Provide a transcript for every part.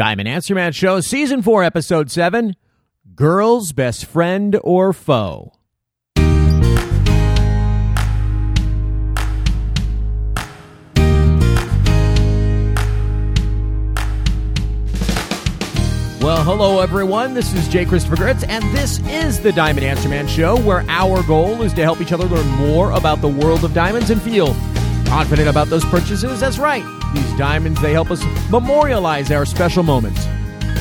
Diamond Answer Man Show, Season 4, Episode 7, Girl's Best Friend or Foe. Well, hello, everyone. This is J. Christopher Gritz, and this is the Diamond Answer Man Show, where our goal is to help each other learn more about the world of diamonds and feel confident about those purchases. That's right. These diamonds, they help us memorialize our special moments.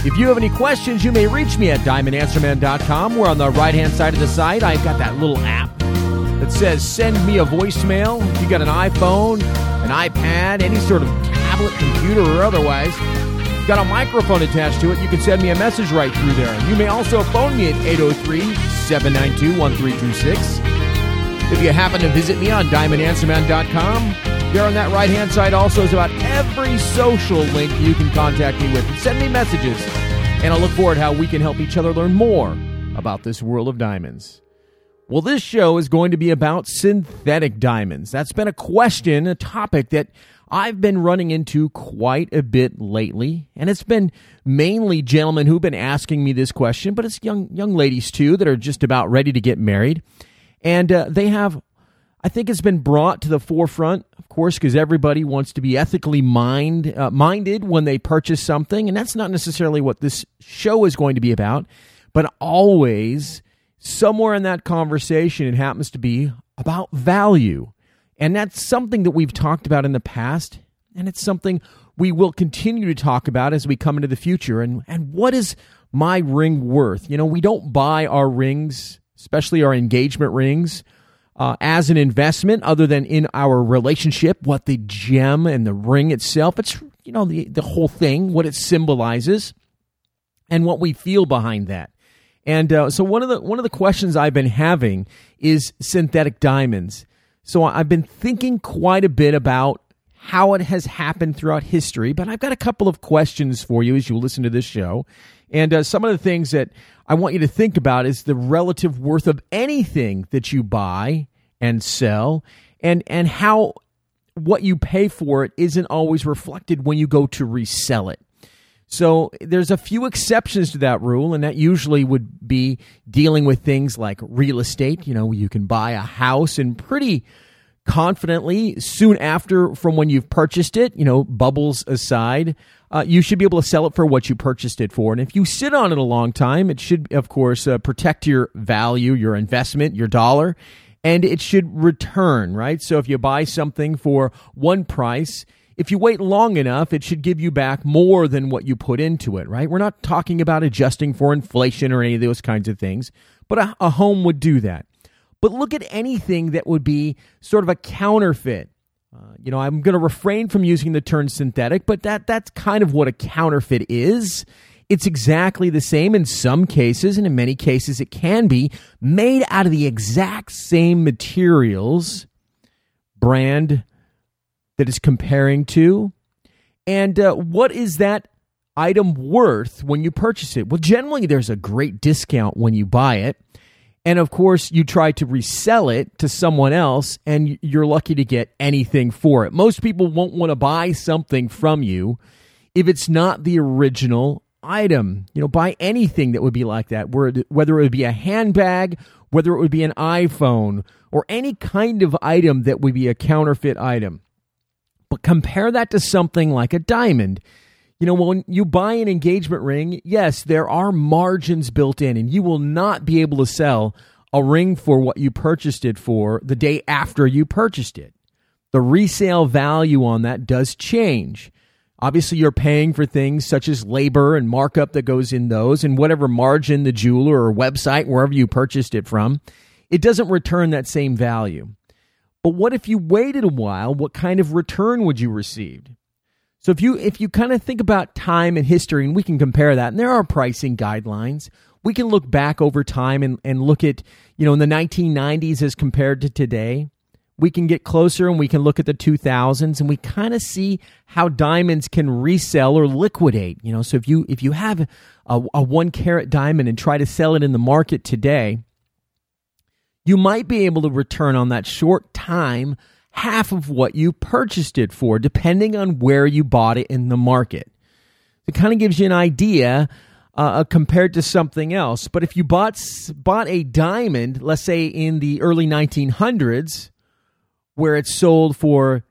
If you have any questions, you may reach me at diamondanswerman.com, where on the right-hand side of the site, I've got that little app that says, send me a voicemail. If you got an iPhone, an iPad, any sort of tablet, computer, or otherwise, got a microphone attached to it, you can send me a message right through there. And you may also phone me at 803-792-1326. If you happen to visit me on diamondanswerman.com, there on that right-hand side also is about every social link you can contact me with. Send me messages, and I'll look forward to how we can help each other learn more about this world of diamonds. Well, this show is going to be about synthetic diamonds. That's been a question, a topic that I've been running into quite a bit lately, and it's been mainly gentlemen who've been asking me this question, but it's young ladies, too, that are just about ready to get married. And they have, I think it's been brought to the forefront, of course, because everybody wants to be ethically minded when they purchase something, and that's not necessarily what this show is going to be about, but always somewhere in that conversation it happens to be about value. And that's something that we've talked about in the past, and it's something we will continue to talk about as we come into the future. And what is my ring worth? You know, we don't buy our rings, especially our engagement rings, as an investment other than in our relationship, what the gem and the ring itself, it's, you know, the whole thing, what it symbolizes, and what we feel behind that. And so one of the questions I've been having is synthetic diamonds. So I've been thinking quite a bit about how it has happened throughout history, but I've got a couple of questions for you as you listen to this show. And some of the things that I want you to think about is the relative worth of anything that you buy and sell, and how what you pay for it isn't always reflected when you go to resell it. So there's a few exceptions to that rule, and that usually would be dealing with things like real estate. You know, you can buy a house and pretty confidently soon after from when you've purchased it, you know, bubbles aside, you should be able to sell it for what you purchased it for. And if you sit on it a long time, it should, of course, protect your value, your investment, your dollar, and it should return, right? So if you buy something for one price, if you wait long enough, it should give you back more than what you put into it, right? We're not talking about adjusting for inflation or any of those kinds of things, but a home would do that. But look at anything that would be sort of a counterfeit. You know, I'm going to refrain from using the term synthetic, but that's kind of what a counterfeit is. It's exactly the same in some cases, and in many cases it can be made out of the exact same materials, brand, that it's comparing to, and what is that item worth when you purchase it? Well, generally, there's a great discount when you buy it, and of course, you try to resell it to someone else, and you're lucky to get anything for it. Most people won't want to buy something from you if it's not the original item. You know, buy anything that would be like that, whether it would be a handbag, whether it would be an iPhone, or any kind of item that would be a counterfeit item. But compare that to something like a diamond. You know, when you buy an engagement ring, yes, there are margins built in, and you will not be able to sell a ring for what you purchased it for the day after you purchased it. The resale value on that does change. Obviously, you're paying for things such as labor and markup that goes in those, and whatever margin the jeweler or website, wherever you purchased it from, it doesn't return that same value. But what if you waited a while? What kind of return would you receive? So if you kind of think about time and history, and we can compare that, and there are pricing guidelines, we can look back over time and look at, you know, in the 1990s as compared to today. We can get closer and we can look at the 2000s, and we kind of see how diamonds can resell or liquidate. You know, so if you have a 1-carat diamond and try to sell it in the market today, you might be able to return on that short time half of what you purchased it for, depending on where you bought it in the market. it kind of gives you an idea compared to something else. But if you bought a diamond, let's say in the early 1900s, where it sold for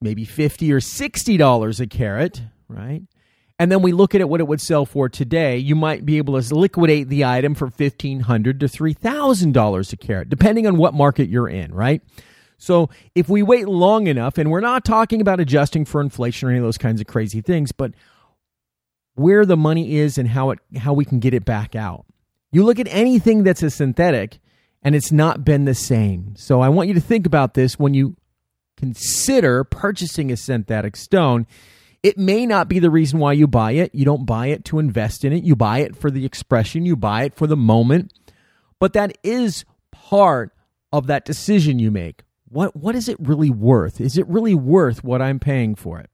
maybe $50 or $60 a carat, right? And then we look at what it would sell for today, you might be able to liquidate the item for $1,500 to $3,000 a carat, depending on what market you're in, right? So if we wait long enough, and we're not talking about adjusting for inflation or any of those kinds of crazy things, but where the money is and how we can get it back out. You look at anything that's a synthetic, and it's not been the same. So I want you to think about this when you consider purchasing a synthetic stone. It may not be the reason why you buy it. You don't buy it to invest in it. You buy it for the expression. You buy it for the moment. But that is part of that decision you make. What is it really worth? Is it really worth what I'm paying for it?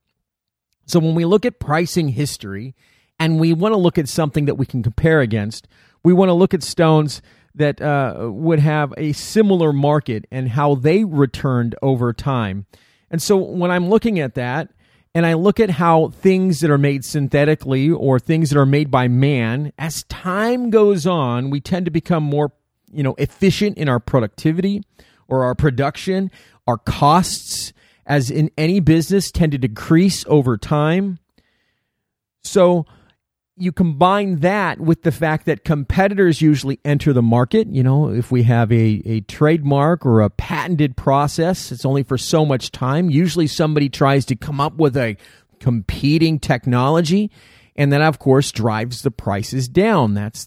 So when we look at pricing history and we want to look at something that we can compare against, we want to look at stones that would have a similar market and how they returned over time. And so when I'm looking at that, and I look at how things that are made synthetically or things that are made by man, as time goes on, we tend to become more, efficient in our productivity or our production. Our costs, as in any business, tend to decrease over time. So you combine that with the fact that competitors usually enter the market. If we have a trademark or a patented process, it's only for so much time. Usually somebody tries to come up with a competing technology, and that, of course, drives the prices down. That's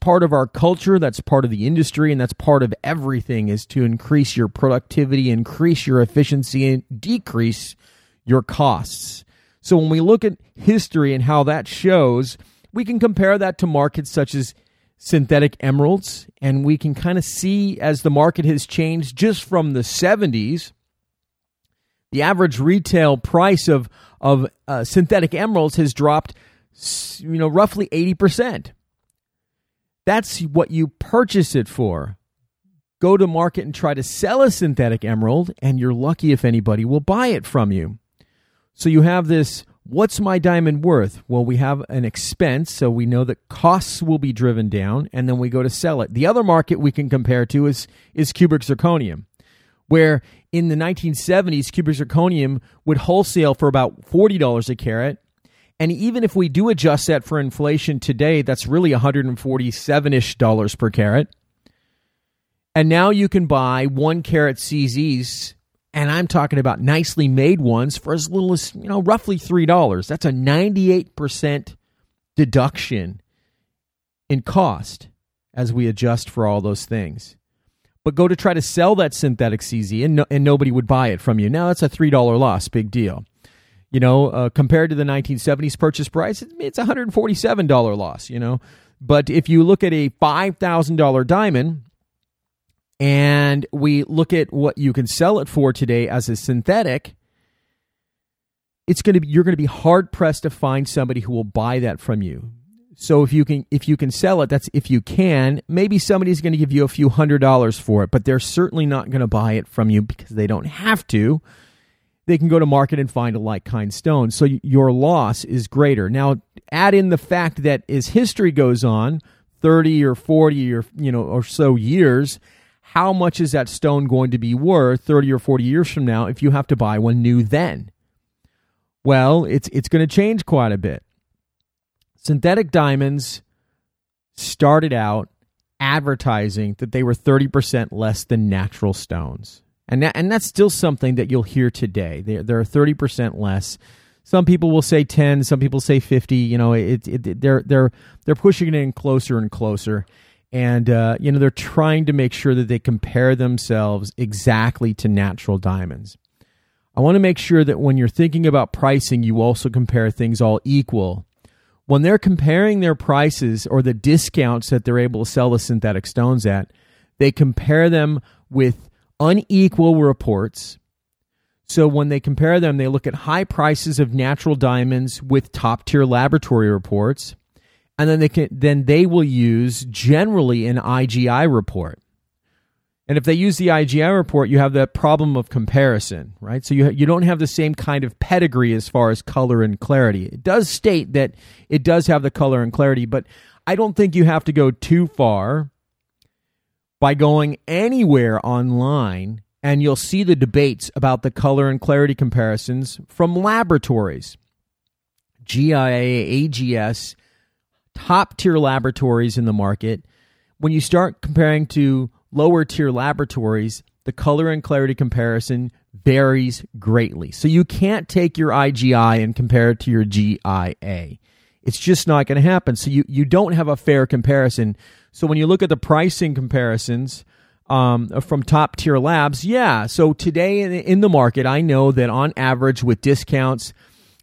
part of our culture. That's part of the industry, and that's part of everything, is to increase your productivity, increase your efficiency, and decrease your costs. So when we look at history and how that shows, we can compare that to markets such as synthetic emeralds, and we can kind of see as the market has changed just from the 70s, the average retail price of synthetic emeralds has dropped, roughly 80%. That's what you purchase it for. Go to market and try to sell a synthetic emerald, and you're lucky if anybody will buy it from you. So you have this, what's my diamond worth? Well, we have an expense, so we know that costs will be driven down, and then we go to sell it. The other market we can compare to is cubic zirconium, where in the 1970s, cubic zirconium would wholesale for about $40 a carat. And even if we do adjust that for inflation today, that's really $147-ish dollars per carat. And now you can buy 1 carat CZs, and I'm talking about nicely made ones, for as little as, roughly $3. That's a 98% deduction in cost as we adjust for all those things. But go to try to sell that synthetic CZ, and nobody would buy it from you. Now that's a $3 loss, big deal. Compared to the 1970s purchase price, it's a $147 loss, But if you look at a $5,000 diamond, and we look at what you can sell it for today as a synthetic, you're going to be hard pressed to find somebody who will buy that from you. So if you can sell it, that's if you can. Maybe somebody's going to give you a few $100s for it, but they're certainly not going to buy it from you because they don't have to. They can go to market and find a like kind stone. So your loss is greater. Now add in the fact that as history goes on, 30 or 40 or or so years. How much is that stone going to be worth 30 or 40 years from now if you have to buy one new then? Well, it's going to change quite a bit. Synthetic diamonds started out advertising that they were 30% less than natural stones. And that's still something that you'll hear today. They're 30% less. Some people will say 10, some people say 50, they're pushing it in closer and closer. And, they're trying to make sure that they compare themselves exactly to natural diamonds. I want to make sure that when you're thinking about pricing, you also compare things all equal. When they're comparing their prices or the discounts that they're able to sell the synthetic stones at, they compare them with unequal reports. So when they compare them, they look at high prices of natural diamonds with top-tier laboratory reports. And then they will use generally an IGI report. And if they use the IGI report, you have that problem of comparison, right? So you don't have the same kind of pedigree as far as color and clarity. It does state that it does have the color and clarity, but I don't think you have to go too far by going anywhere online, and you'll see the debates about the color and clarity comparisons from laboratories. GIA, AGS, top-tier laboratories in the market. When you start comparing to lower-tier laboratories, the color and clarity comparison varies greatly. So you can't take your IGI and compare it to your GIA. It's just not going to happen. So you don't have a fair comparison. So when you look at the pricing comparisons from top-tier labs, yeah. So today in the market, I know that on average with discounts,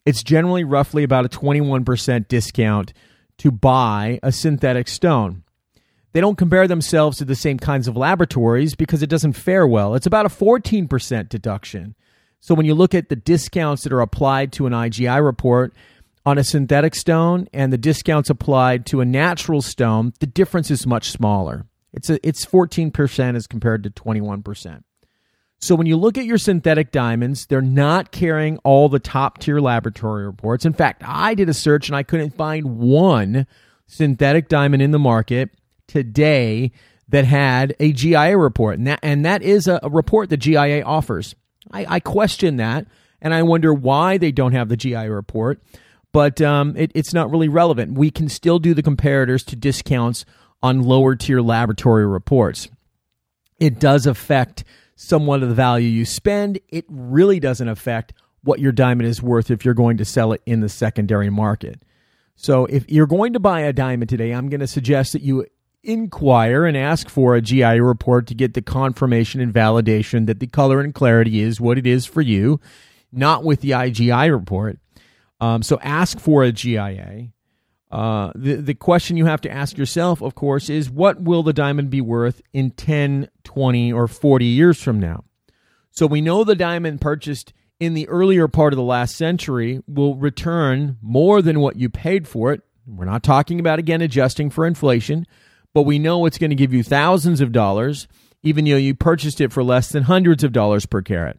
it's generally roughly about a 21% discount to buy a synthetic stone. They don't compare themselves to the same kinds of laboratories because it doesn't fare well. It's about a 14% deduction. So when you look at the discounts that are applied to an IGI report on a synthetic stone and the discounts applied to a natural stone, the difference is much smaller. It's 14% as compared to 21%. So when you look at your synthetic diamonds, they're not carrying all the top-tier laboratory reports. In fact, I did a search and I couldn't find one synthetic diamond in the market today that had a GIA report. And that is a report that GIA offers. I question that, and I wonder why they don't have the GIA report. But it's not really relevant. We can still do the comparators to discounts on lower-tier laboratory reports. It does affect somewhat of the value you spend. It really doesn't affect what your diamond is worth if you're going to sell it in the secondary market. So if you're going to buy a diamond today, I'm going to suggest that you inquire and ask for a GIA report to get the confirmation and validation that the color and clarity is what it is for you, not with the IGI report. So ask for a GIA. The question you have to ask yourself, of course, is what will the diamond be worth in 10, 20, or 40 years from now? So we know the diamond purchased in the earlier part of the last century will return more than what you paid for it. We're not talking about, again, adjusting for inflation, but we know it's going to give you thousands of dollars, even though you purchased it for less than hundreds of dollars per carat.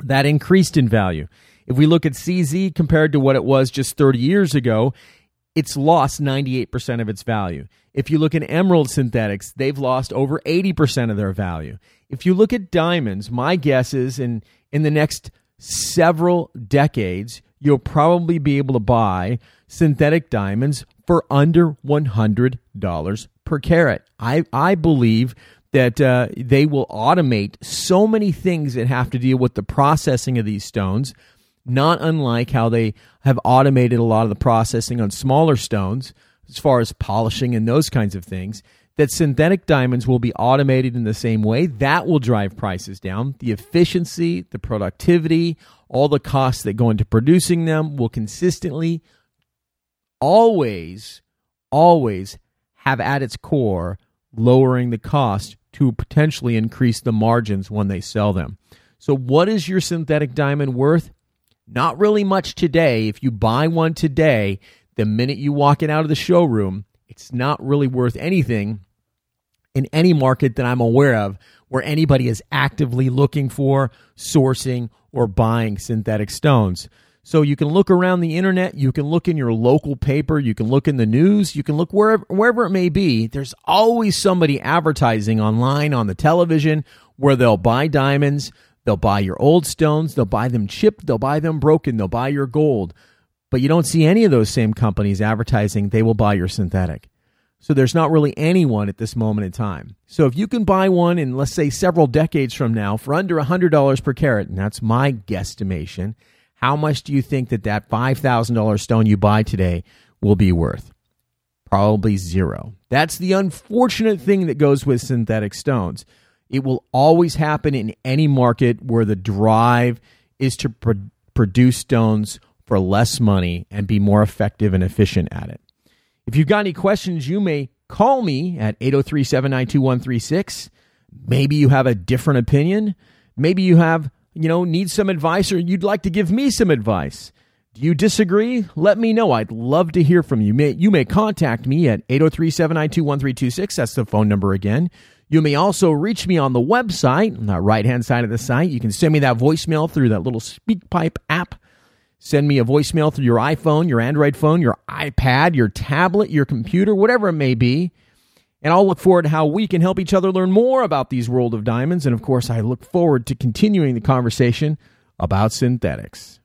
That increased in value. If we look at CZ compared to what it was just 30 years ago, it's lost 98% of its value. If you look at emerald synthetics, they've lost over 80% of their value. If you look at diamonds, my guess is in the next several decades, you'll probably be able to buy synthetic diamonds for under $100 per carat. I believe that they will automate so many things that have to deal with the processing of these stones, not unlike how they have automated a lot of the processing on smaller stones as far as polishing and those kinds of things, that synthetic diamonds will be automated in the same way. That will drive prices down. The efficiency, the productivity, all the costs that go into producing them will consistently always have at its core lowering the cost to potentially increase the margins when they sell them. So what is your synthetic diamond worth? Not really much today. If you buy one today, the minute you walk it out of the showroom, it's not really worth anything in any market that I'm aware of where anybody is actively looking for, sourcing, or buying synthetic stones. So you can look around the internet, you can look in your local paper, you can look in the news, you can look wherever it may be. There's always somebody advertising online on the television where they'll buy diamonds. They'll buy your old stones, they'll buy them chipped, they'll buy them broken, they'll buy your gold. But you don't see any of those same companies advertising they will buy your synthetic. So there's not really anyone at this moment in time. So if you can buy one in, let's say, several decades from now for under $100 per carat, and that's my guesstimation, how much do you think that $5,000 stone you buy today will be worth? Probably zero. That's the unfortunate thing that goes with synthetic stones. It will always happen in any market where the drive is to produce stones for less money and be more effective and efficient at it. If you've got any questions, you may call me at 803-792-136. Maybe you have a different opinion. Maybe you have, need some advice, or you'd like to give me some advice. Do you disagree? Let me know. I'd love to hear from you. You may contact me at 803-792-1326. That's the phone number again. You may also reach me on the website, on the right-hand side of the site. You can send me that voicemail through that little SpeakPipe app. Send me a voicemail through your iPhone, your Android phone, your iPad, your tablet, your computer, whatever it may be. And I'll look forward to how we can help each other learn more about these world of diamonds. And, of course, I look forward to continuing the conversation about synthetics.